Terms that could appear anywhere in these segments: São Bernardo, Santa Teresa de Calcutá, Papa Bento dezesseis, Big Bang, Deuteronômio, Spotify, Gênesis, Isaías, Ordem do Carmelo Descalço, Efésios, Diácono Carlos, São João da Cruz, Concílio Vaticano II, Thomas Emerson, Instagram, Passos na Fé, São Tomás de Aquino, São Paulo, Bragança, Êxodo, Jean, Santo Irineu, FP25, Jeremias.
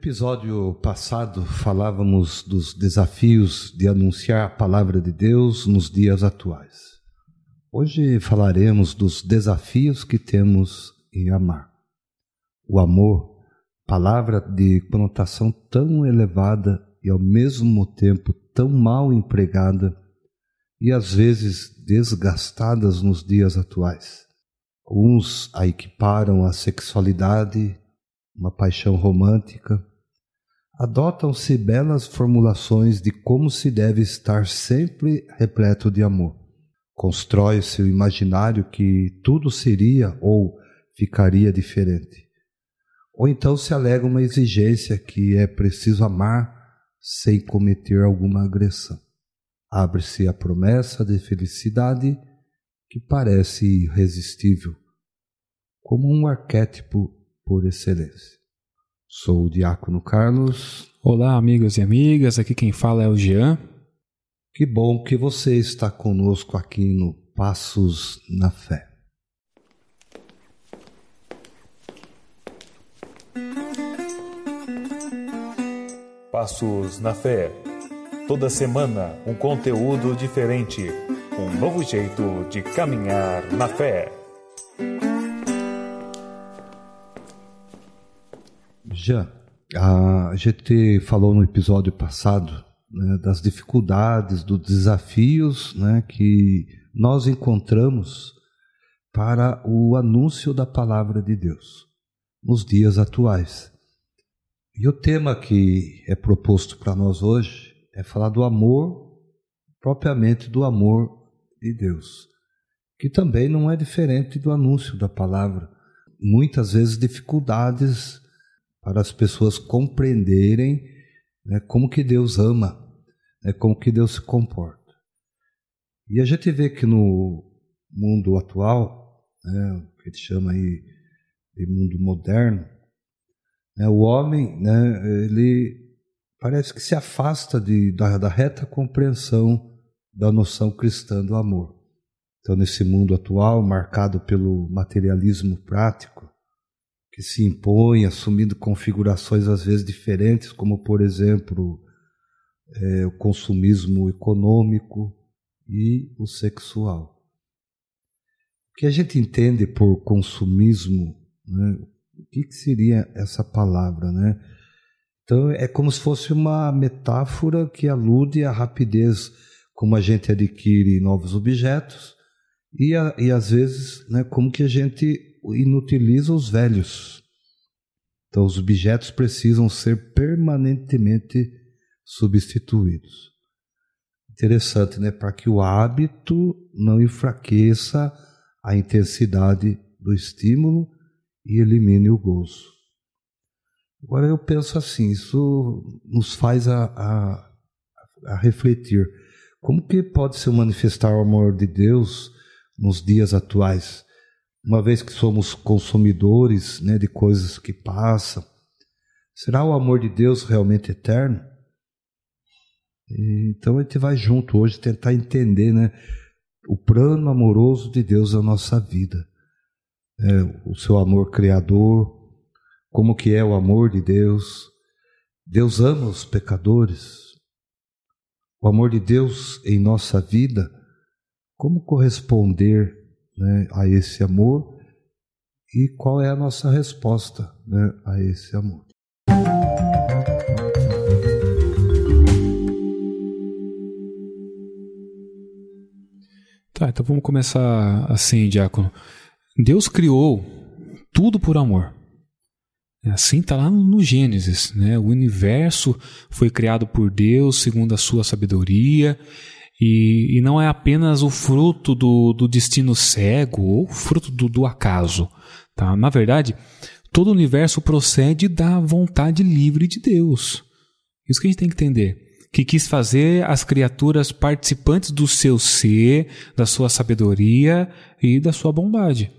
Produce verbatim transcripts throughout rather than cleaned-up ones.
episódio passado falávamos dos desafios de anunciar a palavra de Deus nos dias atuais. Hoje falaremos dos desafios que temos em amar. O amor, palavra de conotação tão elevada e ao mesmo tempo tão mal empregada e às vezes desgastadas nos dias atuais. Uns a equiparam à sexualidade, uma paixão romântica. Adotam-se belas formulações de como se deve estar sempre repleto de amor. Constrói-se o imaginário que tudo seria ou ficaria diferente. Ou então se alega uma exigência que é preciso amar sem cometer alguma agressão. Abre-se a promessa de felicidade que parece irresistível, como um arquétipo por excelência. Sou o Diácono Carlos. Olá, amigos e amigas, aqui quem fala é o Jean. Que bom que você está conosco aqui no Passos na Fé. Passos na Fé. Toda semana, um conteúdo diferente. Um novo jeito de caminhar na fé. Já, a G T falou no episódio passado, né, das dificuldades, dos desafios, né, que nós encontramos para o anúncio da palavra de Deus nos dias atuais. E o tema que é proposto para nós hoje é falar do amor, propriamente do amor de Deus, que também não é diferente do anúncio da palavra. Muitas vezes dificuldades para as pessoas compreenderem, né, como que Deus ama, né, como que Deus se comporta. E a gente vê que no mundo atual, né, o que a gente chama aí de mundo moderno, né, o homem, né, ele parece que se afasta de, da, da reta compreensão da noção cristã do amor. Então, nesse mundo atual, marcado pelo materialismo prático, que se impõe, assumindo configurações às vezes diferentes, como, por exemplo, é, o consumismo econômico e o sexual. O que a gente entende por consumismo, né? O que, que seria essa palavra, né? Então, é como se fosse uma metáfora que alude à rapidez como a gente adquire novos objetos e, a, e às vezes, né, como que a gente inutiliza os velhos. Então, os objetos precisam ser permanentemente substituídos. Interessante, né? Para que o hábito não enfraqueça a intensidade do estímulo e elimine o gozo. Agora, eu penso assim, isso nos faz a, a, a refletir. Como que pode se manifestar o amor de Deus nos dias atuais? Uma vez que somos consumidores, né, de coisas que passam, será o amor de Deus realmente eterno? E, então a gente vai junto hoje tentar entender, né, o plano amoroso de Deus na nossa vida. É, o seu amor criador, como que é o amor de Deus? Deus ama os pecadores? O amor de Deus em nossa vida, como corresponder, né, a esse amor e qual é a nossa resposta, né, a esse amor. Tá, então vamos começar assim, Diácono. Deus criou tudo por amor. Assim está lá no Gênesis, né? O universo foi criado por Deus segundo a sua sabedoria e, e não é apenas o fruto do, do destino cego ou fruto do, do acaso, tá? Na verdade, todo o universo procede da vontade livre de Deus. Isso que a gente tem que entender, que quis fazer as criaturas participantes do seu ser, da sua sabedoria e da sua bondade.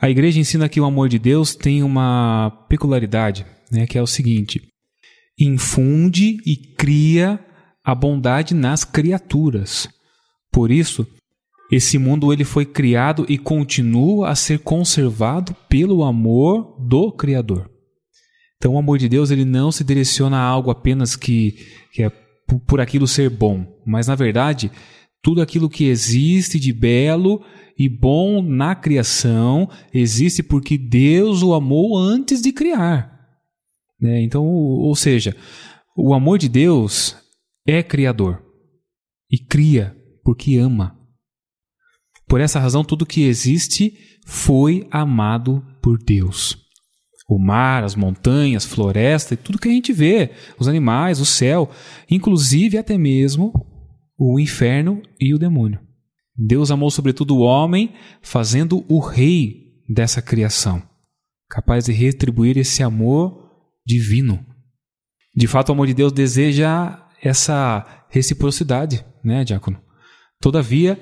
A igreja ensina que o amor de Deus tem uma peculiaridade, né, que é o seguinte: infunde e cria a bondade nas criaturas. Por isso, esse mundo ele foi criado e continua a ser conservado pelo amor do Criador. Então o amor de Deus, ele não se direciona a algo apenas que, que é por aquilo ser bom, mas na verdade tudo aquilo que existe de belo e bom na criação existe porque Deus o amou antes de criar, né? Então, ou seja, o amor de Deus é criador e cria porque ama. Por essa razão, tudo que existe foi amado por Deus. O mar, as montanhas, floresta e tudo que a gente vê, os animais, o céu, inclusive até mesmo o inferno e o demônio. Deus amou sobretudo o homem, fazendo o rei dessa criação, capaz de retribuir esse amor divino. De fato, o amor de Deus deseja essa reciprocidade, né, Diácono? Todavia,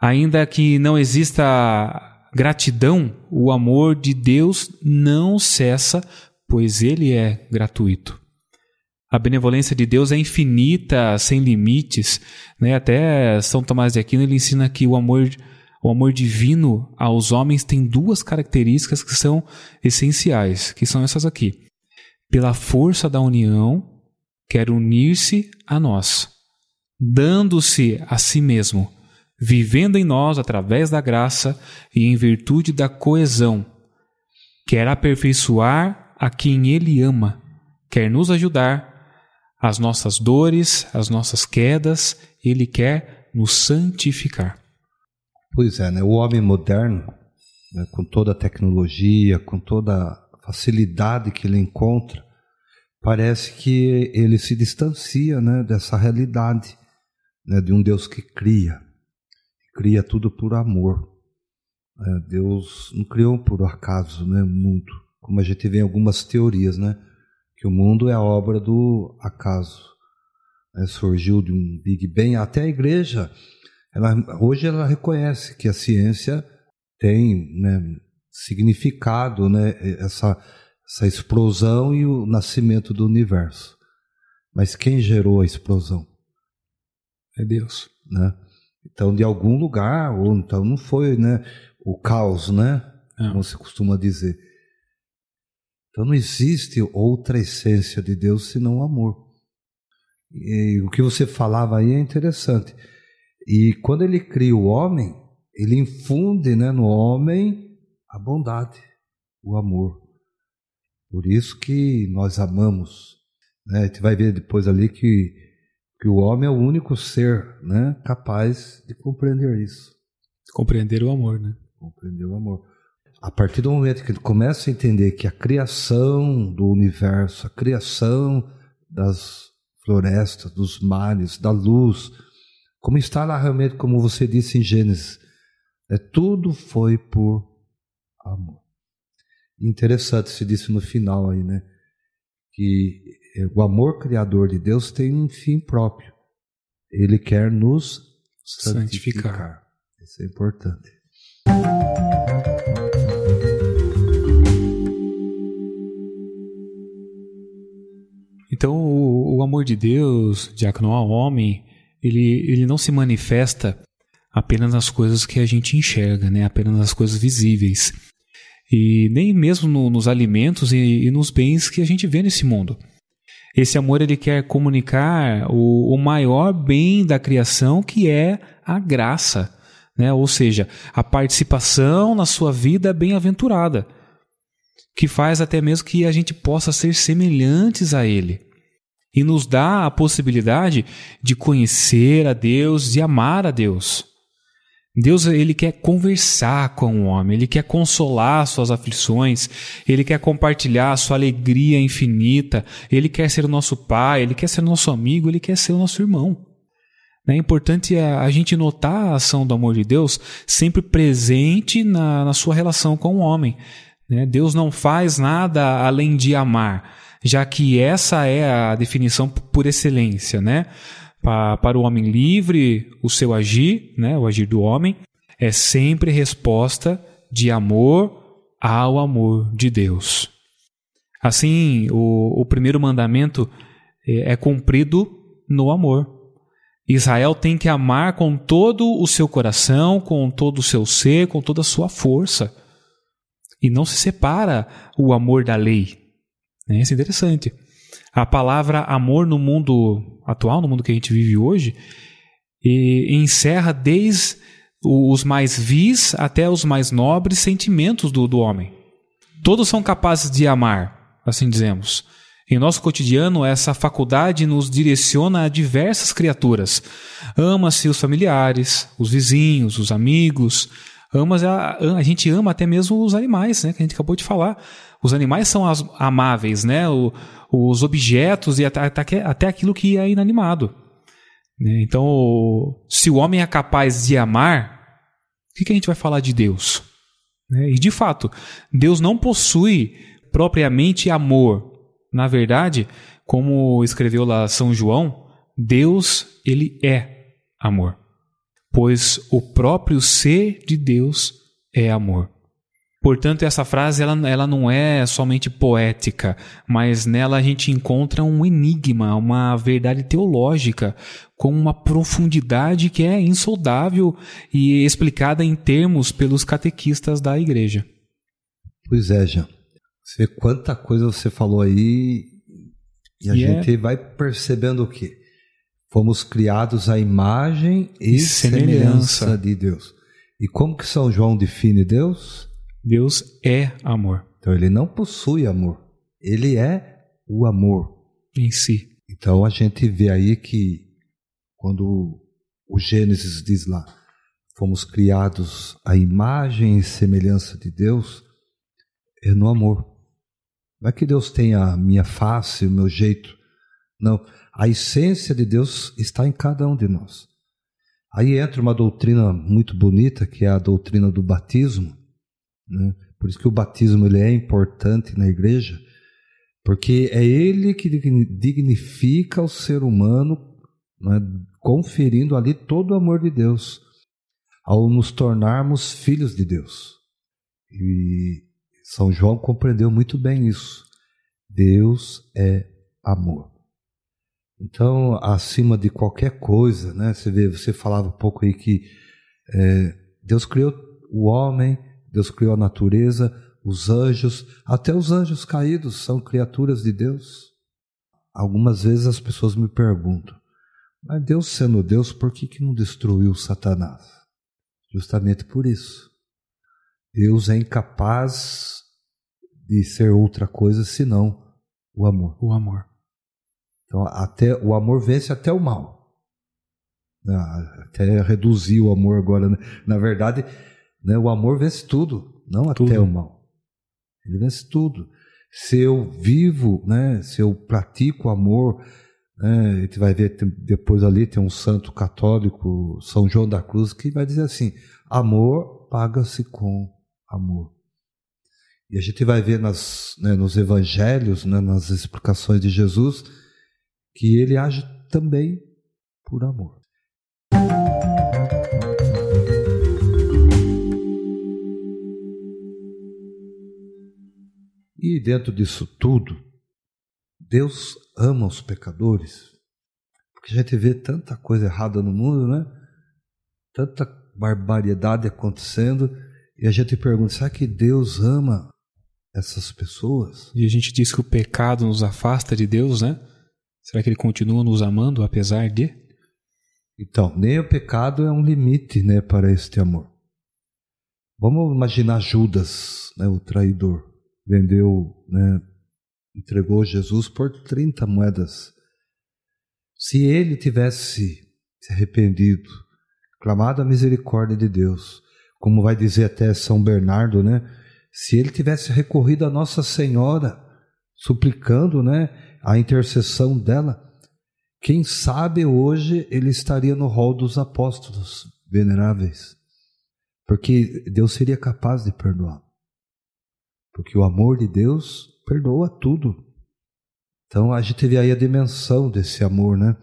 ainda que não exista gratidão, o amor de Deus não cessa, pois ele é gratuito. A benevolência de Deus é infinita, sem limites, né? Até São Tomás de Aquino, ele ensina que o amor, o amor divino aos homens tem duas características que são essenciais, que são essas aqui. Pela força da união, quer unir-se a nós, dando-se a si mesmo, vivendo em nós através da graça e em virtude da coesão. Quer aperfeiçoar a quem ele ama, quer nos ajudar. As nossas dores, as nossas quedas, ele quer nos santificar. Pois é, né? O homem moderno, né, com toda a tecnologia, com toda a facilidade que ele encontra, parece que ele se distancia, né, dessa realidade, né, de um Deus que cria. Cria tudo por amor. É, Deus não criou por acaso, né, o mundo, como a gente vê em algumas teorias, né? Que o mundo é a obra do acaso, né? Surgiu de um Big Bang. Até a igreja, ela, hoje ela reconhece que a ciência tem, né, significado, né, essa, essa explosão e o nascimento do universo. Mas quem gerou a explosão? É Deus. Né? Então, de algum lugar, ou então não foi, né, o caos, né? É. Como se costuma dizer. Então não existe outra essência de Deus senão o amor. E o que você falava aí é interessante. E quando ele cria o homem, ele infunde, né, no homem a bondade, o amor. Por isso que nós amamos, né? A gente vai ver depois ali que, que o homem é o único ser, né, capaz de compreender isso. Compreender o amor, né? Compreender o amor. A partir do momento que ele começa a entender que a criação do universo, a criação das florestas, dos mares, da luz, como está lá realmente, como você disse em Gênesis, é, tudo foi por amor. Interessante, se disse no final aí, né? Que o amor criador de Deus tem um fim próprio. Ele quer nos santificar. santificar. Isso é importante. Então, o, o amor de Deus, Diácono, ao homem, ele, ele não se manifesta apenas nas coisas que a gente enxerga, né? Apenas nas coisas visíveis. E nem mesmo no, nos alimentos e, e nos bens que a gente vê nesse mundo. Esse amor, ele quer comunicar o, o maior bem da criação, que é a graça, né? Ou seja, a participação na sua vida bem-aventurada, que faz até mesmo que a gente possa ser semelhantes a ele e nos dá a possibilidade de conhecer a Deus, de amar a Deus. Deus, ele quer conversar com o homem, ele quer consolar suas aflições, ele quer compartilhar a sua alegria infinita, ele quer ser o nosso pai, ele quer ser o nosso amigo, ele quer ser o nosso irmão. É importante a gente notar a ação do amor de Deus sempre presente na, na sua relação com o homem. Deus não faz nada além de amar, já que essa é a definição por excelência, né? Para o homem livre, o seu agir, né? O agir do homem, é sempre resposta de amor ao amor de Deus. Assim, o, o primeiro mandamento é, é cumprido no amor. Israel tem que amar com todo o seu coração, com todo o seu ser, com toda a sua força. E não se separa o amor da lei, Né? Isso é interessante. A palavra amor no mundo atual, no mundo que a gente vive hoje, e encerra desde os mais vis até os mais nobres sentimentos do, do homem. Todos são capazes de amar, assim dizemos. Em nosso cotidiano, essa faculdade nos direciona a diversas criaturas. Ama-se os familiares, os vizinhos, os amigos. Ama a, a gente ama até mesmo os animais, né, que a gente acabou de falar. Os animais são as, amáveis, né, o, os objetos e até, até aquilo que é inanimado. Então, se o homem é capaz de amar, o que a gente vai falar de Deus? E, de fato, Deus não possui propriamente amor. Na verdade, como escreveu lá São João, Deus, ele é amor, pois o próprio ser de Deus é amor. Portanto, essa frase ela, ela não é somente poética, mas nela a gente encontra um enigma, uma verdade teológica, com uma profundidade que é insondável e explicada em termos pelos catequistas da Igreja. Pois é, Jean. Você vê quanta coisa você falou aí e a e gente é... vai percebendo o quê? Fomos criados à imagem e, e semelhança. semelhança de Deus. E como que São João define Deus? Deus é amor. Então ele não possui amor. Ele é o amor em si. Então a gente vê aí que quando o Gênesis diz lá, fomos criados à imagem e semelhança de Deus, é no amor. Não é que Deus tem a minha face, o meu jeito. Não. A essência de Deus está em cada um de nós. Aí entra uma doutrina muito bonita, que é a doutrina do batismo. Por isso que o batismo ele é importante na Igreja, porque é ele que dignifica o ser humano, né, conferindo ali todo o amor de Deus, ao nos tornarmos filhos de Deus. E São João compreendeu muito bem isso. Deus é amor. Então, acima de qualquer coisa, né, você vê, você falava um pouco aí que é, Deus criou o homem, Deus criou a natureza, os anjos, até os anjos caídos são criaturas de Deus. Algumas vezes as pessoas me perguntam, mas Deus sendo Deus, por que que não destruiu Satanás? Justamente por isso. Deus é incapaz de ser outra coisa senão o amor. O amor. Então, até, o amor vence até o mal. Até reduzir o amor agora. Né? Na verdade... O amor vence tudo, não tudo. Até o mal. Ele vence tudo. Se eu vivo, né, se eu pratico o amor, né, a gente vai ver depois ali, tem um santo católico, São João da Cruz, que vai dizer assim, amor paga-se com amor. E a gente vai ver nas, né, nos evangelhos, né, nas explicações de Jesus, que ele age também por amor. E dentro disso tudo, Deus ama os pecadores. Porque a gente vê tanta coisa errada no mundo, né? Tanta barbaridade acontecendo. E a gente pergunta, será que Deus ama essas pessoas? E a gente diz que o pecado nos afasta de Deus, né? Será que ele continua nos amando apesar de? Então, nem o pecado é um limite, né, para este amor. Vamos imaginar Judas, né, o traidor. Vendeu, né, entregou Jesus por trinta moedas. Se ele tivesse se arrependido, clamado a misericórdia de Deus, como vai dizer até São Bernardo, né, se ele tivesse recorrido a Nossa Senhora, suplicando, né, a intercessão dela, quem sabe hoje ele estaria no rol dos apóstolos veneráveis, porque Deus seria capaz de perdoar. Porque o amor de Deus perdoa tudo. Então a gente vê aí a dimensão desse amor, né?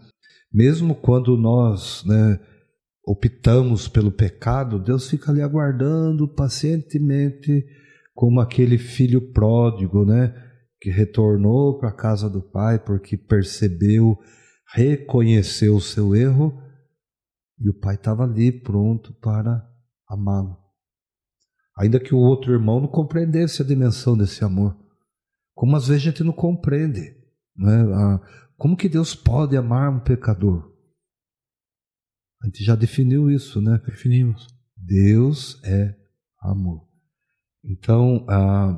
Mesmo quando nós, né, optamos pelo pecado, Deus fica ali aguardando pacientemente, como aquele filho pródigo, né, que retornou para a casa do pai porque percebeu, reconheceu o seu erro e o pai estava ali pronto para amá-lo. Ainda que o outro irmão não compreendesse a dimensão desse amor. Como às vezes a gente não compreende, né? A, como que Deus pode amar um pecador? A gente já definiu isso, né? Definimos. Deus é amor. Então, a,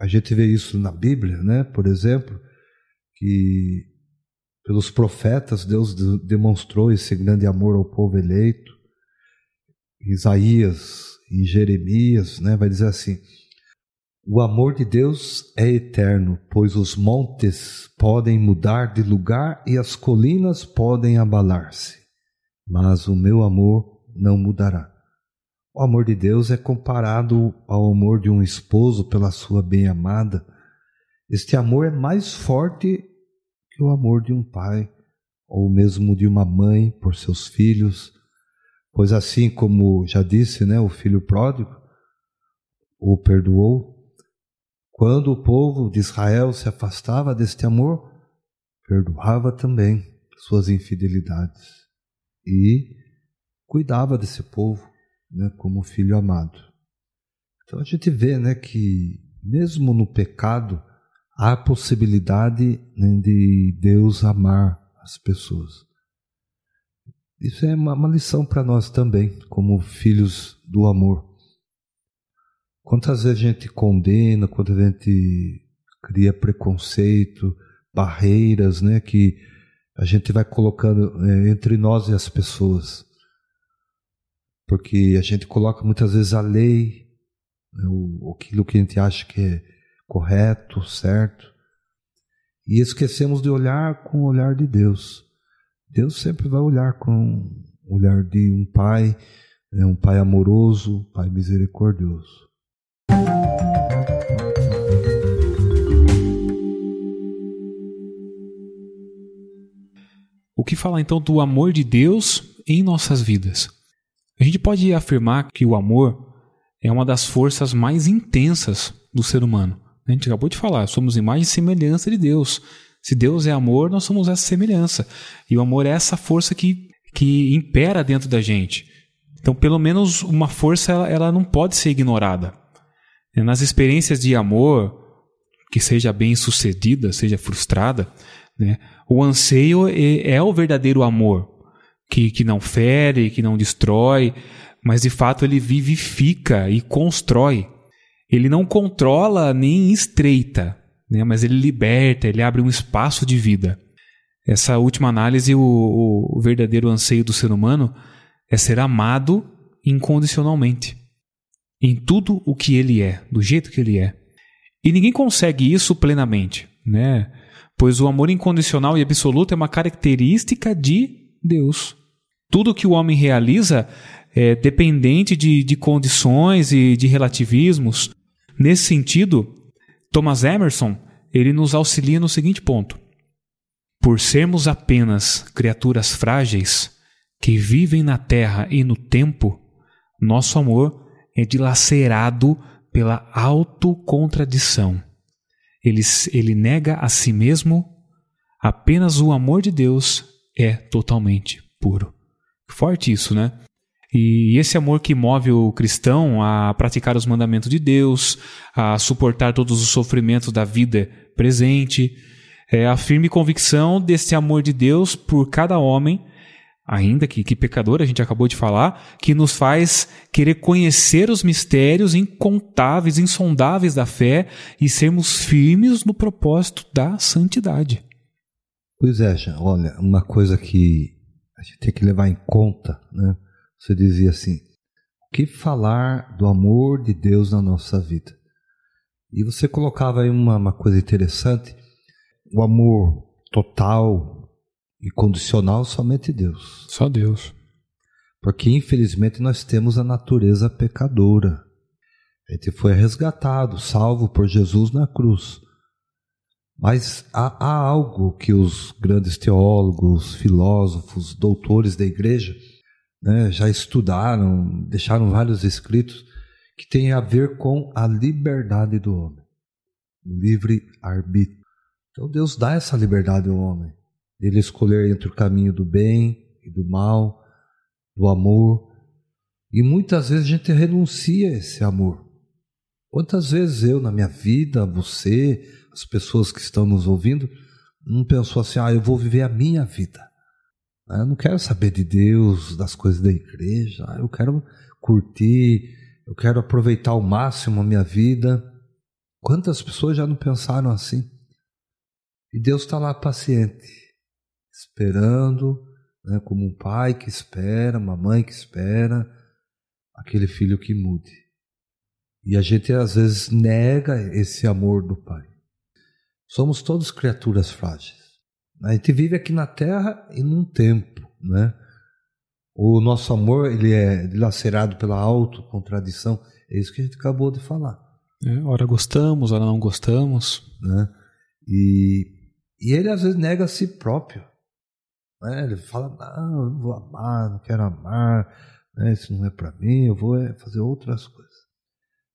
a gente vê isso na Bíblia, né? Por exemplo, que pelos profetas Deus demonstrou esse grande amor ao povo eleito. Isaías e Jeremias, né, vai dizer assim: o amor de Deus é eterno, pois os montes podem mudar de lugar e as colinas podem abalar-se, mas o meu amor não mudará. O amor de Deus é comparado ao amor de um esposo pela sua bem-amada. Este amor é mais forte que o amor de um pai ou mesmo de uma mãe por seus filhos, pois assim como já disse, né, o filho pródigo o perdoou. Quando o povo de Israel se afastava deste amor, perdoava também suas infidelidades e cuidava desse povo, né, como filho amado. Então a gente vê, né, que mesmo no pecado há a possibilidade, né, de Deus amar as pessoas. Isso é uma, uma lição para nós também, como filhos do amor. Quantas vezes a gente condena, quantas vezes a gente cria preconceito, barreiras, né, que a gente vai colocando, é, entre nós e as pessoas. Porque a gente coloca muitas vezes a lei, né, o, aquilo que a gente acha que é correto, certo, e esquecemos de olhar com o olhar de Deus. Deus sempre vai olhar com o olhar de um pai, um pai amoroso, um pai misericordioso. O que falar então do amor de Deus em nossas vidas? A gente pode afirmar que o amor é uma das forças mais intensas do ser humano. A gente acabou de falar, somos imagem e semelhança de Deus. Se Deus é amor, nós somos essa semelhança. E o amor é essa força que, que impera dentro da gente. Então, pelo menos uma força, ela, ela não pode ser ignorada. Nas experiências de amor, que seja bem sucedida, seja frustrada, né, o anseio é, é o verdadeiro amor, que, que não fere, que não destrói, mas de fato ele vivifica e constrói. Ele não controla nem estreita, né? Mas ele liberta, ele abre um espaço de vida. Essa última análise, o, o verdadeiro anseio do ser humano é ser amado incondicionalmente, em tudo o que ele é, do jeito que ele é. E ninguém consegue isso plenamente, né? Pois o amor incondicional e absoluto é uma característica de Deus. Tudo que o homem realiza é dependente de, de condições e de relativismos. Nesse sentido, Thomas Emerson, ele nos auxilia no seguinte ponto: por sermos apenas criaturas frágeis que vivem na terra e no tempo, nosso amor é dilacerado pela autocontradição. Ele, ele nega a si mesmo. Apenas o amor de Deus é totalmente puro. Forte isso, né? E esse amor que move o cristão a praticar os mandamentos de Deus, a suportar todos os sofrimentos da vida presente, é a firme convicção desse amor de Deus por cada homem, ainda que, que pecador, a gente acabou de falar, que nos faz querer conhecer os mistérios incontáveis, insondáveis da fé e sermos firmes no propósito da santidade. Pois é, Jean, olha, uma coisa que a gente tem que levar em conta, né? Você dizia assim: o que falar do amor de Deus na nossa vida? E você colocava aí uma, uma coisa interessante: o amor total e condicional somente Deus. Só Deus. Porque infelizmente nós temos a natureza pecadora. A gente foi resgatado, salvo por Jesus na cruz. Mas há, há algo que os grandes teólogos, filósofos, doutores da igreja, né, já estudaram, deixaram vários escritos que tem a ver com a liberdade do homem, o livre-arbítrio. Então Deus dá essa liberdade ao homem, ele escolher entre o caminho do bem e do mal, do amor, e muitas vezes a gente renuncia a esse amor, Quantas vezes eu, na minha vida, você, as pessoas que estão nos ouvindo, não pensou assim, ah, eu vou viver a minha vida. Eu não quero saber de Deus, das coisas da igreja, eu quero curtir, eu quero aproveitar ao máximo a minha vida. Quantas pessoas já não pensaram assim? E Deus está lá paciente, esperando, né, como um pai que espera, uma mãe que espera, aquele filho que mude. E a gente às vezes nega esse amor do Pai. Somos todos criaturas frágeis. A gente vive aqui na Terra e num tempo, né? O nosso amor, ele é dilacerado pela autocontradição. É isso que a gente acabou de falar. É, ora gostamos, ora não gostamos. Né? E, e ele às vezes nega a si próprio. Né? Ele fala, não, eu não vou amar, não quero amar, né? Isso não é para mim, eu vou fazer outras coisas.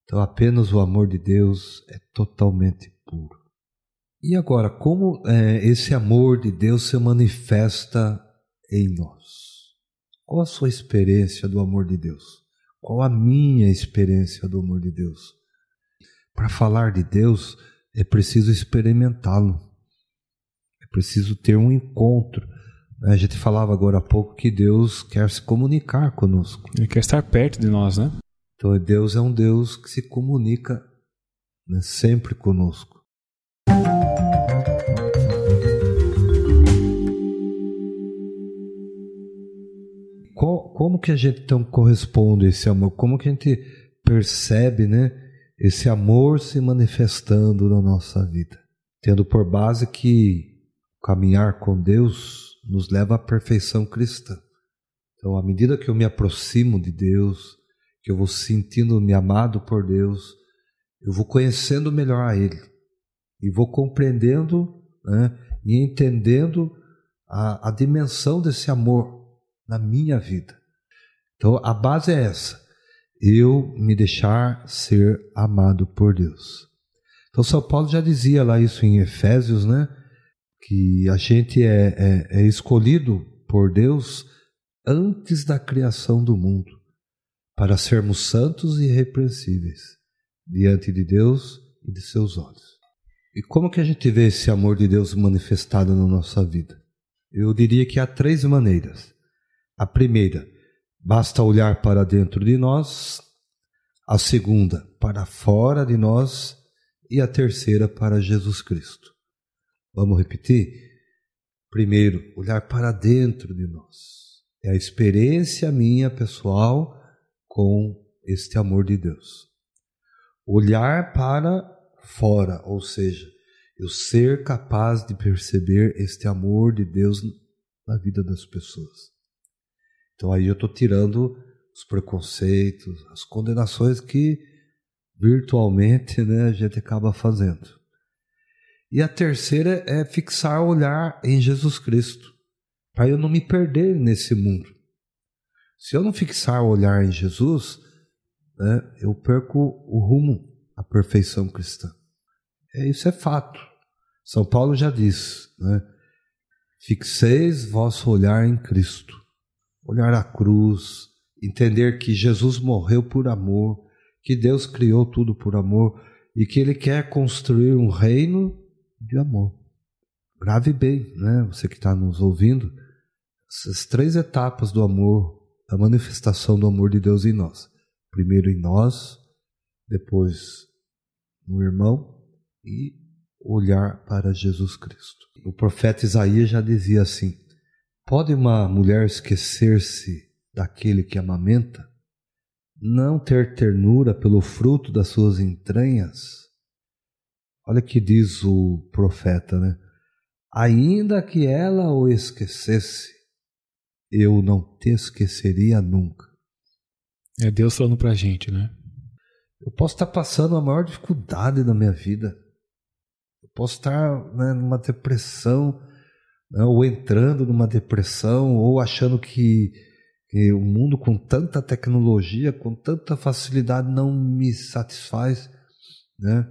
Então apenas o amor de Deus é totalmente puro. E agora, como é, esse amor de Deus se manifesta em nós? Qual a sua experiência do amor de Deus? Qual a minha experiência do amor de Deus? Para falar de Deus, é preciso experimentá-lo. É preciso ter um encontro. A gente falava agora há pouco que Deus quer se comunicar conosco. Ele quer estar perto de nós, né? Então Deus é um Deus que se comunica, né, sempre conosco. Como que a gente então corresponde a esse amor? Como que a gente percebe, né, esse amor se manifestando na nossa vida? Tendo por base que caminhar com Deus nos leva à perfeição cristã. Então, à medida que eu me aproximo de Deus, que eu vou sentindo-me amado por Deus, eu vou conhecendo melhor a Ele. E vou compreendendo, né, e entendendo a, a dimensão desse amor na minha vida. Então a base é essa, eu me deixar ser amado por Deus. Então São Paulo já dizia lá isso em Efésios, né, que a gente é, é, é escolhido por Deus antes da criação do mundo, para sermos santos e irrepreensíveis diante de Deus e de seus olhos. E como que a gente vê esse amor de Deus manifestado na nossa vida? Eu diria que há três maneiras. A primeira, basta olhar para dentro de nós. A segunda, para fora de nós. E a terceira, para Jesus Cristo. Vamos repetir? Primeiro, olhar para dentro de nós. É a experiência minha pessoal com este amor de Deus. Olhar para fora, ou seja, eu ser capaz de perceber este amor de Deus na vida das pessoas. Então aí eu estou tirando os preconceitos, as condenações que virtualmente, né, a gente acaba fazendo. E a terceira é fixar o olhar em Jesus Cristo, para eu não me perder nesse mundo. Se eu não fixar o olhar em Jesus, né, eu perco o rumo à perfeição cristã. Isso é fato. São Paulo já diz, né, fixeis vosso olhar em Cristo. Olhar a cruz, entender que Jesus morreu por amor, que Deus criou tudo por amor e que Ele quer construir um reino de amor. Grave bem, né? Você que está nos ouvindo, essas três etapas do amor, da manifestação do amor de Deus em nós. Primeiro em nós, depois no irmão e olhar para Jesus Cristo. O profeta Isaías já dizia assim, pode uma mulher esquecer-se daquele que amamenta? Não ter ternura pelo fruto das suas entranhas? Olha o que diz o profeta, né? Ainda que ela o esquecesse, eu não te esqueceria nunca. É Deus falando pra gente, né? Eu posso estar passando a maior dificuldade da minha vida. Eu posso estar, né, numa depressão, ou entrando numa depressão, ou achando que, que o mundo com tanta tecnologia, com tanta facilidade não me satisfaz, né?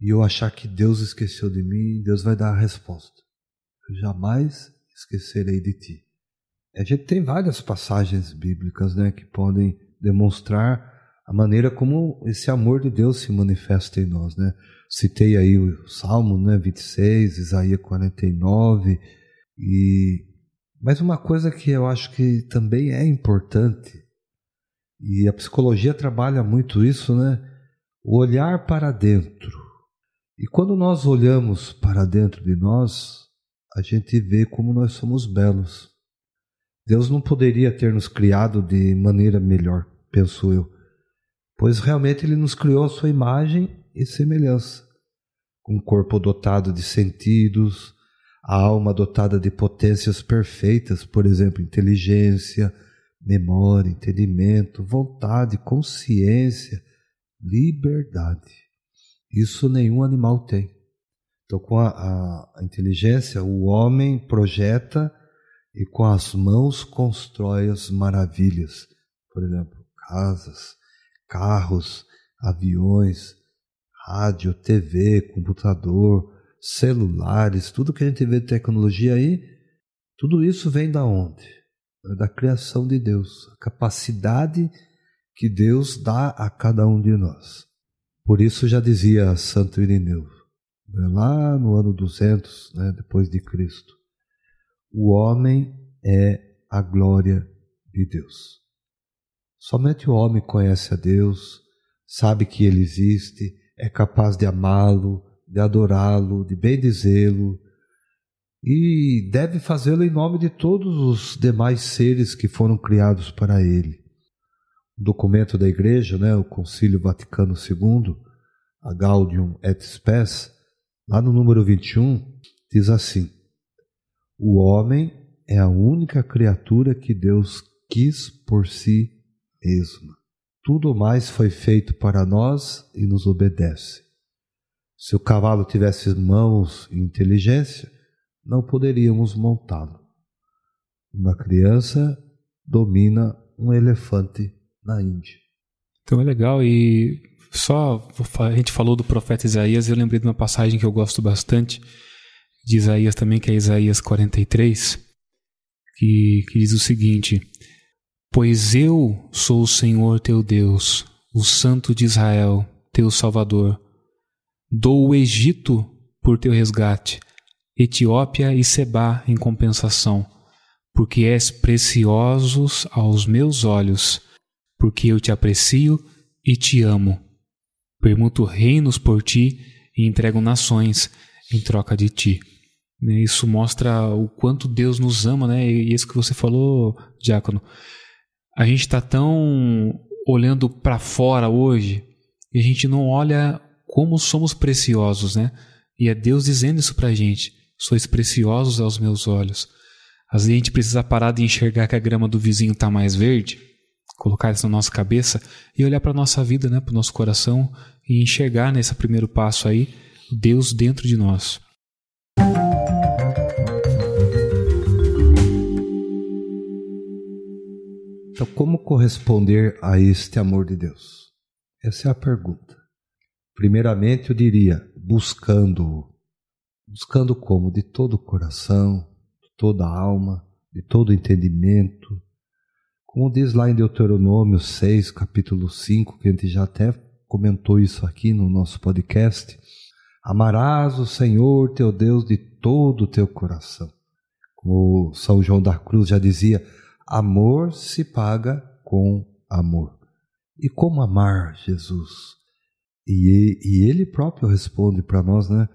E eu achar que Deus esqueceu de mim, Deus vai dar a resposta. Eu jamais esquecerei de ti. A gente tem várias passagens bíblicas, né, que podem demonstrar a maneira como esse amor de Deus se manifesta em nós, né? Citei aí o Salmo, né, vinte e seis, Isaías quarenta e nove, e... mas uma coisa que eu acho que também é importante, e a psicologia trabalha muito isso, né? O olhar para dentro. E quando nós olhamos para dentro de nós, a gente vê como nós somos belos. Deus não poderia ter nos criado de maneira melhor, penso eu, pois realmente Ele nos criou a sua imagem e semelhança, um corpo dotado de sentidos, a alma dotada de potências perfeitas, por exemplo, inteligência, memória, entendimento, vontade, consciência, liberdade. Isso nenhum animal tem. Então, com a, a, a inteligência, o homem projeta e com as mãos constrói as maravilhas. Por exemplo, casas, carros, aviões, rádio, T V, computador, celulares, tudo que a gente vê de tecnologia aí, tudo isso vem da onde? Da criação de Deus, a capacidade que Deus dá a cada um de nós. Por isso já dizia Santo Irineu, lá no ano duzentos, né, depois de Cristo, o homem é a glória de Deus. Somente o homem conhece a Deus, sabe que Ele existe, é capaz de amá-lo, de adorá-lo, de bendizê-lo e deve fazê-lo em nome de todos os demais seres que foram criados para Ele. Documento da Igreja, né, o Concílio Vaticano segundo, a Gaudium et Spes, lá no número vinte e um, diz assim: o homem é a única criatura que Deus quis por si mesma. Tudo mais foi feito para nós e nos obedece. Se o cavalo tivesse mãos e inteligência, não poderíamos montá-lo. Uma criança domina um elefante na Índia. Então é legal, e só a gente falou do profeta Isaías, eu lembrei de uma passagem que eu gosto bastante de Isaías também, que é Isaías quarenta e três, que, que diz o seguinte: pois eu sou o Senhor teu Deus, o Santo de Israel, teu Salvador. Dou o Egito por teu resgate, Etiópia e Sebá em compensação, porque és preciosos aos meus olhos. Porque eu te aprecio e te amo. Permuto reinos por ti e entrego nações em troca de ti. Isso mostra o quanto Deus nos ama, né? E isso que você falou, Diácono. A gente está tão olhando para fora hoje e a gente não olha como somos preciosos, né? E é Deus dizendo isso para a gente: sois preciosos aos meus olhos. Às vezes a gente precisa parar de enxergar que a grama do vizinho está mais verde, colocar isso na nossa cabeça e olhar para a nossa vida, né, para o nosso coração e enxergar nesse primeiro passo aí Deus dentro de nós. Então, como corresponder a este amor de Deus? Essa é a pergunta. Primeiramente, eu diria, buscando-o. Buscando como? De todo o coração, de toda a alma, de todo o entendimento. Como diz lá em Deuteronômio seis, capítulo cinco, que a gente já até comentou isso aqui no nosso podcast: amarás o Senhor teu Deus de todo o teu coração. Como São João da Cruz já dizia, amor se paga com amor. E como amar Jesus? E Ele próprio responde para nós, né?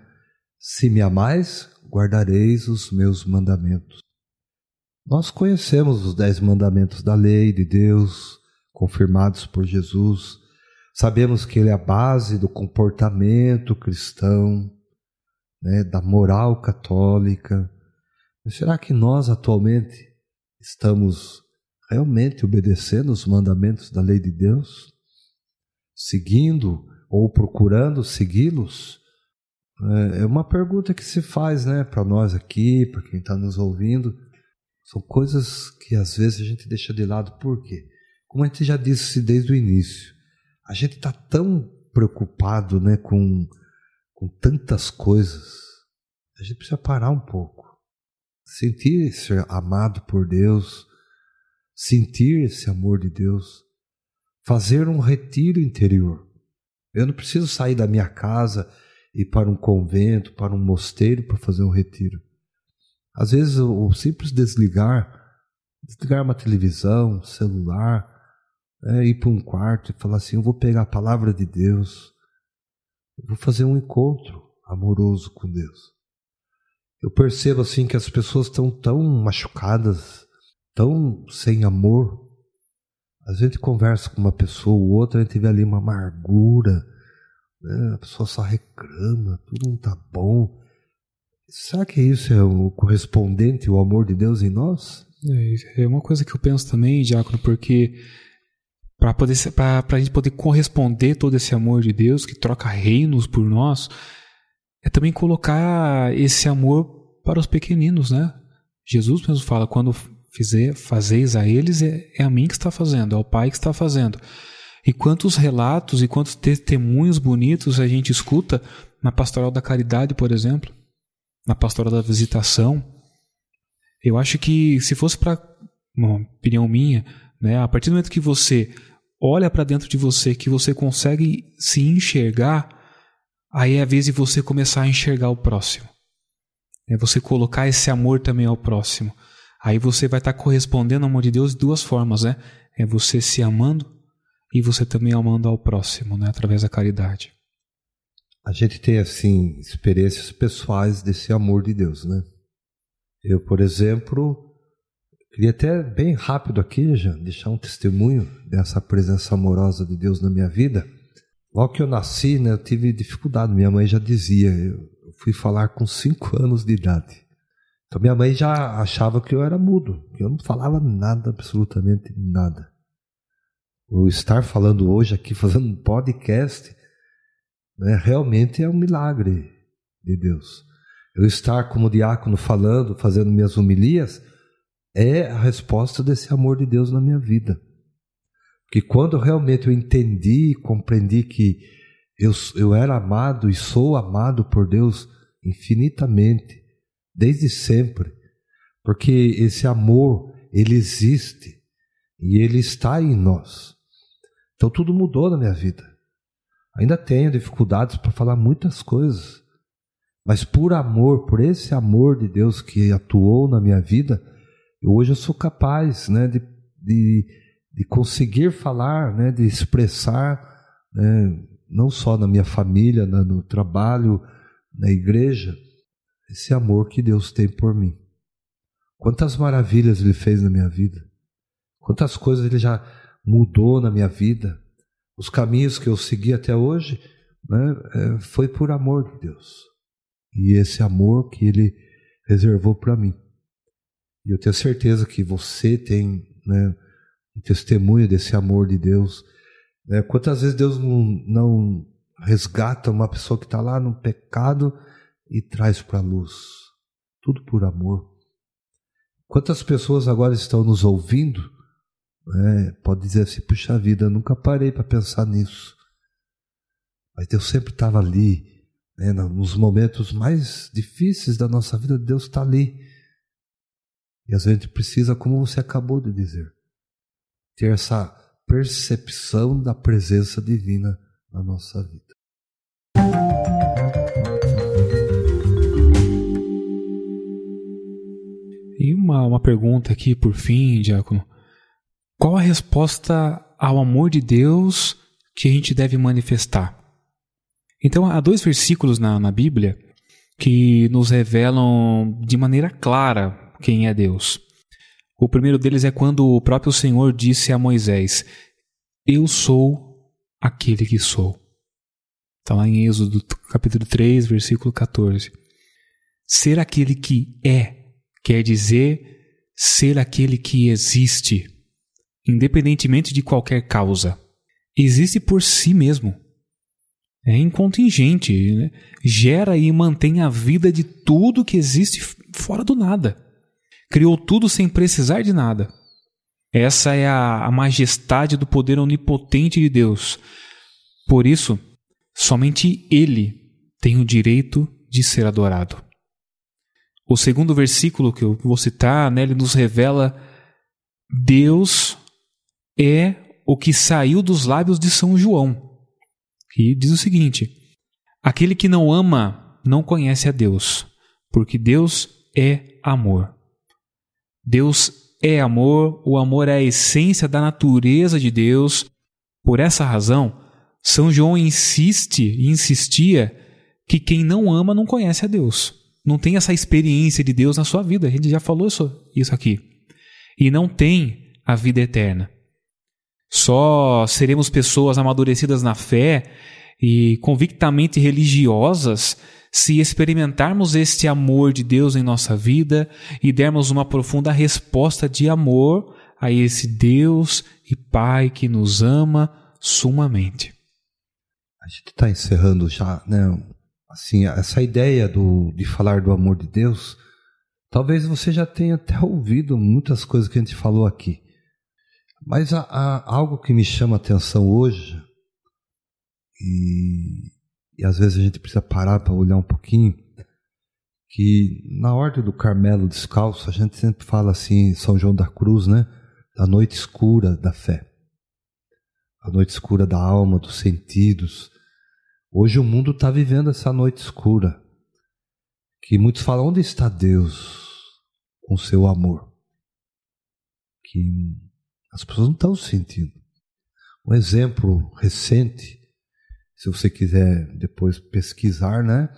Se me amais, guardareis os meus mandamentos. Nós conhecemos os dez mandamentos da lei de Deus, confirmados por Jesus. Sabemos que ele é a base do comportamento cristão, né, da moral católica. Mas será que nós atualmente estamos realmente obedecendo os mandamentos da lei de Deus? Seguindo ou procurando segui-los? É uma pergunta que se faz, né, para nós aqui, para quem está nos ouvindo. São coisas que às vezes a gente deixa de lado. Por quê? Como a gente já disse desde o início, a gente está tão preocupado, né, com, com tantas coisas. A gente precisa parar um pouco. Sentir ser amado por Deus. Sentir esse amor de Deus. fazer um retiro interior. Eu não preciso sair da minha casa e ir para um convento, para um mosteiro para fazer um retiro. Às vezes o simples desligar, desligar uma televisão, celular, é, ir para um quarto e falar assim, eu vou pegar a palavra de Deus, eu vou fazer um encontro amoroso com Deus. Eu percebo assim que as pessoas estão tão machucadas, tão sem amor. A gente conversa com uma pessoa ou outra, a gente vê ali uma amargura, né? A pessoa só reclama, tudo não está bom. Será que isso é o correspondente ao amor de Deus em nós? É uma coisa que eu penso também, Diácono, porque para a gente poder corresponder todo esse amor de Deus que troca reinos por nós, é também colocar esse amor para os pequeninos, né? Jesus mesmo fala, quando Fizer, fazeis a eles, é, é a mim que está fazendo, é o Pai que está fazendo. E quantos relatos e quantos testemunhos bonitos a gente escuta na Pastoral da Caridade, por exemplo, na Pastoral da Visitação. Eu acho que, se fosse para uma opinião minha, né, a partir do momento que você olha para dentro de você, que você consegue se enxergar, aí é a vez de você começar a enxergar o próximo. É você colocar esse amor também ao próximo. Aí você vai estar correspondendo ao amor de Deus de duas formas, né? É você se amando e você também amando ao próximo, né? Através da caridade. A gente tem, assim, experiências pessoais desse amor de Deus, né? Eu, por exemplo, queria até bem rápido aqui, já deixar um testemunho dessa presença amorosa de Deus na minha vida. Logo que eu nasci, né? Eu tive dificuldade. Minha mãe já dizia, eu fui falar com cinco anos de idade. Então minha mãe já achava que eu era mudo, que eu não falava nada, absolutamente nada. Eu estar falando hoje aqui, fazendo um podcast, né, realmente é um milagre de Deus. Eu estar como diácono falando, fazendo minhas homilias, é a resposta desse amor de Deus na minha vida. Porque quando realmente eu entendi, compreendi que eu, eu era amado e sou amado por Deus infinitamente, desde sempre, porque esse amor, ele existe e ele está em nós. Então tudo mudou na minha vida. Ainda tenho dificuldades para falar muitas coisas, mas por amor, por esse amor de Deus que atuou na minha vida, hoje eu sou capaz, né, de, de, de conseguir falar, né, de expressar, né, não só na minha família, na, no trabalho, na igreja, esse amor que Deus tem por mim. Quantas maravilhas Ele fez na minha vida. Quantas coisas Ele já mudou na minha vida. Os caminhos que eu segui até hoje, né, foi por amor de Deus. E esse amor que Ele reservou para mim. E eu tenho certeza que você tem, né, um testemunho desse amor de Deus. Quantas vezes Deus não, não resgata uma pessoa que está lá no pecado e traz para a luz, tudo por amor. Quantas pessoas agora estão nos ouvindo, né, pode dizer assim, puxa vida, eu nunca parei para pensar nisso, mas Deus sempre estava ali, né, nos momentos mais difíceis da nossa vida, Deus está ali, e às vezes a gente precisa, como você acabou de dizer, ter essa percepção da presença divina na nossa vida. E uma, uma pergunta aqui por fim, Diácono. Qual a resposta ao amor de Deus que a gente deve manifestar? Então, há dois versículos na, na Bíblia que nos revelam de maneira clara quem é Deus. O primeiro deles é quando o próprio Senhor disse a Moisés, eu sou aquele que sou. Está lá em Êxodo, capítulo três, versículo catorze. Ser aquele que é quer dizer ser aquele que existe, independentemente de qualquer causa. Existe por si mesmo. É incontingente, né? Gera e mantém a vida de tudo que existe fora do nada. Criou tudo sem precisar de nada. Essa é a, a majestade do poder onipotente de Deus. Por isso, somente Ele tem o direito de ser adorado. O segundo versículo que eu vou citar, né, ele nos revela Deus é o que saiu dos lábios de São João, que diz o seguinte: aquele que não ama não conhece a Deus, porque Deus é amor. Deus é amor, o amor é a essência da natureza de Deus. Por essa razão, São João insiste e insistia que quem não ama não conhece a Deus, não tem essa experiência de Deus na sua vida. A gente já falou isso, isso aqui. E não tem a vida eterna. Só seremos pessoas amadurecidas na fé e convictamente religiosas se experimentarmos este amor de Deus em nossa vida e dermos uma profunda resposta de amor a esse Deus e Pai que nos ama sumamente. A gente está encerrando já, né? Assim, essa ideia do, de falar do amor de Deus, talvez você já tenha até ouvido muitas coisas que a gente falou aqui. Mas há, há algo que me chama a atenção hoje, e, e às vezes a gente precisa parar para olhar um pouquinho, que na Ordem do Carmelo Descalço, a gente sempre fala assim, São João da Cruz, né? Da noite escura da fé. A noite escura da alma, dos sentidos. Hoje o mundo está vivendo essa noite escura, que muitos falam, onde está Deus com seu amor? Que as pessoas não estão sentindo. Um exemplo recente, se você quiser depois pesquisar, né,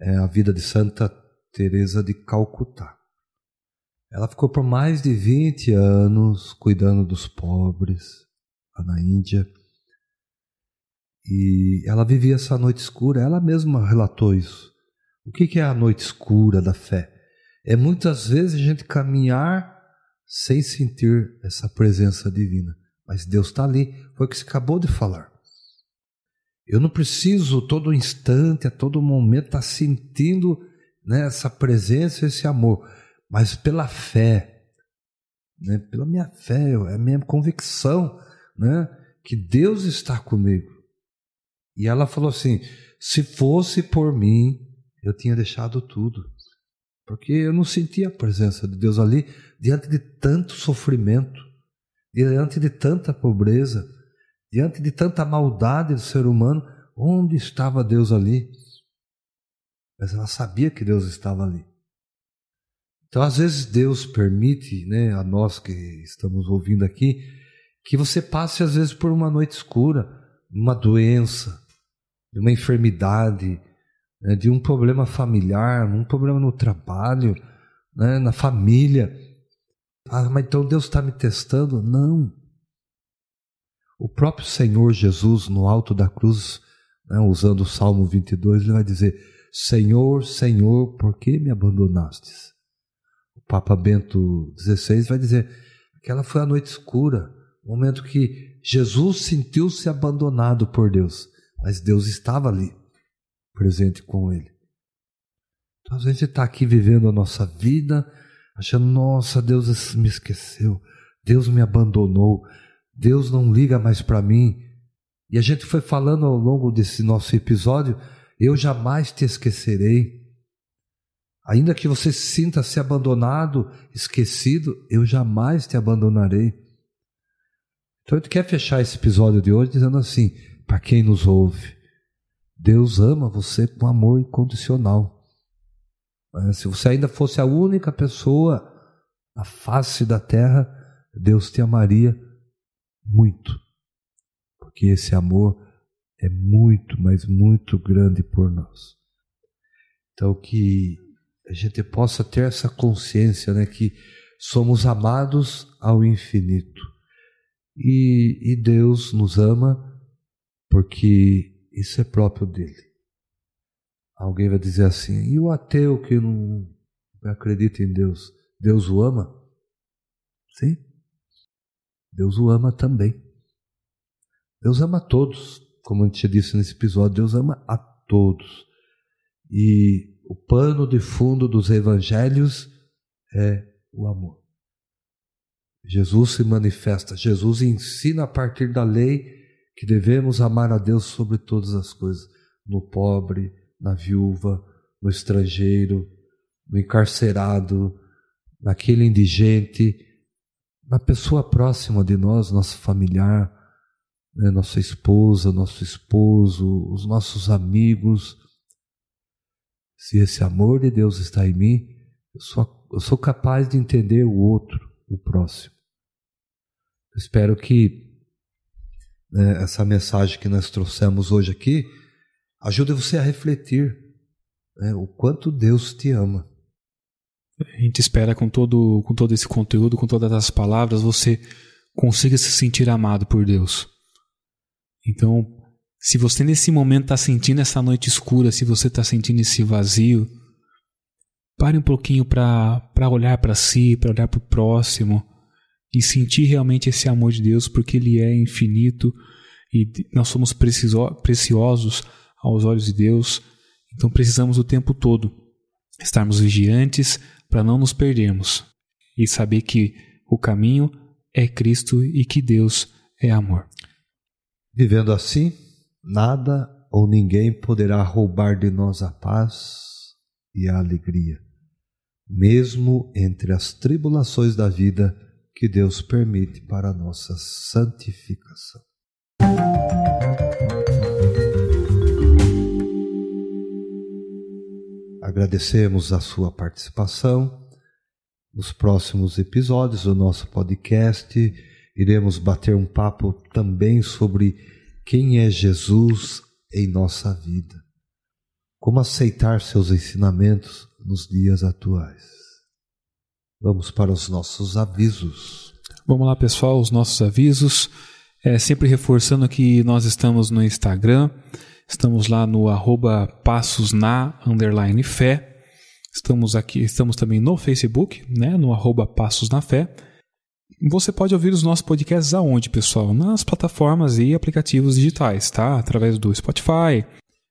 é a vida de Santa Teresa de Calcutá. Ela ficou por mais de vinte anos cuidando dos pobres lá na Índia. E ela vivia essa noite escura, ela mesma relatou isso. O que é a noite escura da fé? É muitas vezes a gente caminhar sem sentir essa presença divina. Mas Deus está ali, foi o que você acabou de falar. Eu não preciso todo instante, a todo momento, estar tá sentindo, né, essa presença, esse amor. Mas pela fé, né, pela minha fé, é a minha convicção, né, que Deus está comigo. E ela falou assim, se fosse por mim, eu tinha deixado tudo. Porque eu não sentia a presença de Deus ali, diante de tanto sofrimento, diante de tanta pobreza, diante de tanta maldade do ser humano, onde estava Deus ali? Mas ela sabia que Deus estava ali. Então, às vezes, Deus permite, né, a nós que estamos ouvindo aqui, que você passe, às vezes, por uma noite escura, uma doença, de uma enfermidade, né, de um problema familiar, um problema no trabalho, né, na família. Ah, mas então Deus está me testando? Não. O próprio Senhor Jesus, no alto da cruz, né, usando o Salmo vinte e dois, ele vai dizer, Senhor, Senhor, por que me abandonastes? O Papa Bento dezesseis vai dizer, aquela foi a noite escura, o momento que Jesus sentiu-se abandonado por Deus, mas Deus estava ali, presente com ele. Então, às vezes a gente está aqui vivendo a nossa vida, achando, nossa, Deus me esqueceu, Deus me abandonou, Deus não liga mais para mim. E a gente foi falando ao longo desse nosso episódio, eu jamais te esquecerei. Ainda que você sinta-se abandonado, esquecido, eu jamais te abandonarei. Então a gente quer fechar esse episódio de hoje dizendo assim, para quem nos ouve, Deus ama você com amor incondicional. Mas se você ainda fosse a única pessoa na face da terra, Deus te amaria muito. Porque esse amor é muito, mas muito grande por nós. Então que a gente possa ter essa consciência, né, que somos amados ao infinito. E, e Deus nos ama porque isso é próprio dele. Alguém vai dizer assim, e o ateu que não acredita em Deus, Deus o ama? Sim, Deus o ama também. Deus ama a todos, como a gente já disse nesse episódio, Deus ama a todos. E o pano de fundo dos evangelhos é o amor. Jesus se manifesta, Jesus ensina a partir da lei que devemos amar a Deus sobre todas as coisas, no pobre, na viúva, no estrangeiro, no encarcerado, naquele indigente, na pessoa próxima de nós, nosso familiar, né, nossa esposa, nosso esposo, os nossos amigos. Se esse amor de Deus está em mim, eu sou, eu sou capaz de entender o outro, o próximo. Eu espero que, né, essa mensagem que nós trouxemos hoje aqui ajude você a refletir, né, o quanto Deus te ama. A gente espera com todo, com todo esse conteúdo, com todas as palavras, você consiga se sentir amado por Deus. Então, se você nesse momento está sentindo essa noite escura, se você está sentindo esse vazio, pare um pouquinho para olhar para si, para olhar para o próximo e sentir realmente esse amor de Deus, porque Ele é infinito e nós somos preciso, preciosos aos olhos de Deus. Então, precisamos o tempo todo estarmos vigiantes para não nos perdermos e saber que o caminho é Cristo e que Deus é amor. Vivendo assim, nada ou ninguém poderá roubar de nós a paz e a alegria, mesmo entre as tribulações da vida que Deus permite para a nossa santificação. Agradecemos a sua participação. Nos próximos episódios do nosso podcast, iremos bater um papo também sobre quem é Jesus em nossa vida. Como aceitar seus ensinamentos nos dias atuais. Vamos para os nossos avisos. Vamos lá, pessoal, os nossos avisos. É, sempre reforçando que nós estamos no Instagram. Estamos lá no arroba passos na underline fé. Estamos, aqui, estamos também no Facebook, né, no arroba passos na fé. Você pode ouvir os nossos podcasts aonde, pessoal? Nas plataformas e aplicativos digitais, tá? Através do Spotify,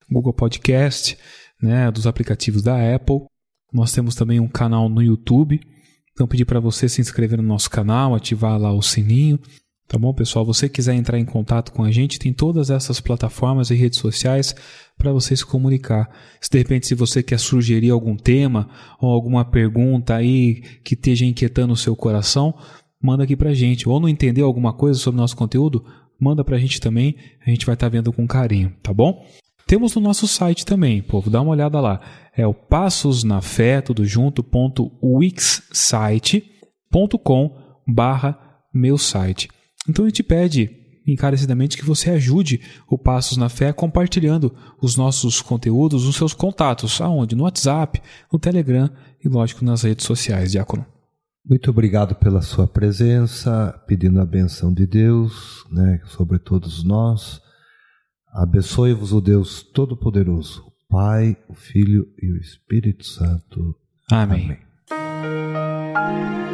Google Podcast, né, dos aplicativos da Apple. Nós temos também um canal no YouTube. Então, pedir para você se inscrever no nosso canal, ativar lá o sininho. Tá bom, pessoal? Você quiser entrar em contato com a gente, tem todas essas plataformas e redes sociais para você se comunicar. Se de repente, se você quer sugerir algum tema ou alguma pergunta aí que esteja inquietando o seu coração, manda aqui para a gente. Ou não entendeu alguma coisa sobre o nosso conteúdo, manda para a gente também. A gente vai estar vendo com carinho, tá bom? Temos no nosso site também, povo. Dá uma olhada lá. É o passosnafé, tudo junto, ponto wixsite.com barra meu site. Então, a gente pede encarecidamente que você ajude o Passos na Fé compartilhando os nossos conteúdos, os seus contatos. Aonde? No WhatsApp, no Telegram e, lógico, nas redes sociais, Diácono. Muito obrigado pela sua presença, pedindo a benção de Deus, né, sobre todos nós. Abençoe-vos o Deus Todo-Poderoso, o Pai, o Filho e o Espírito Santo. Amém. Amém.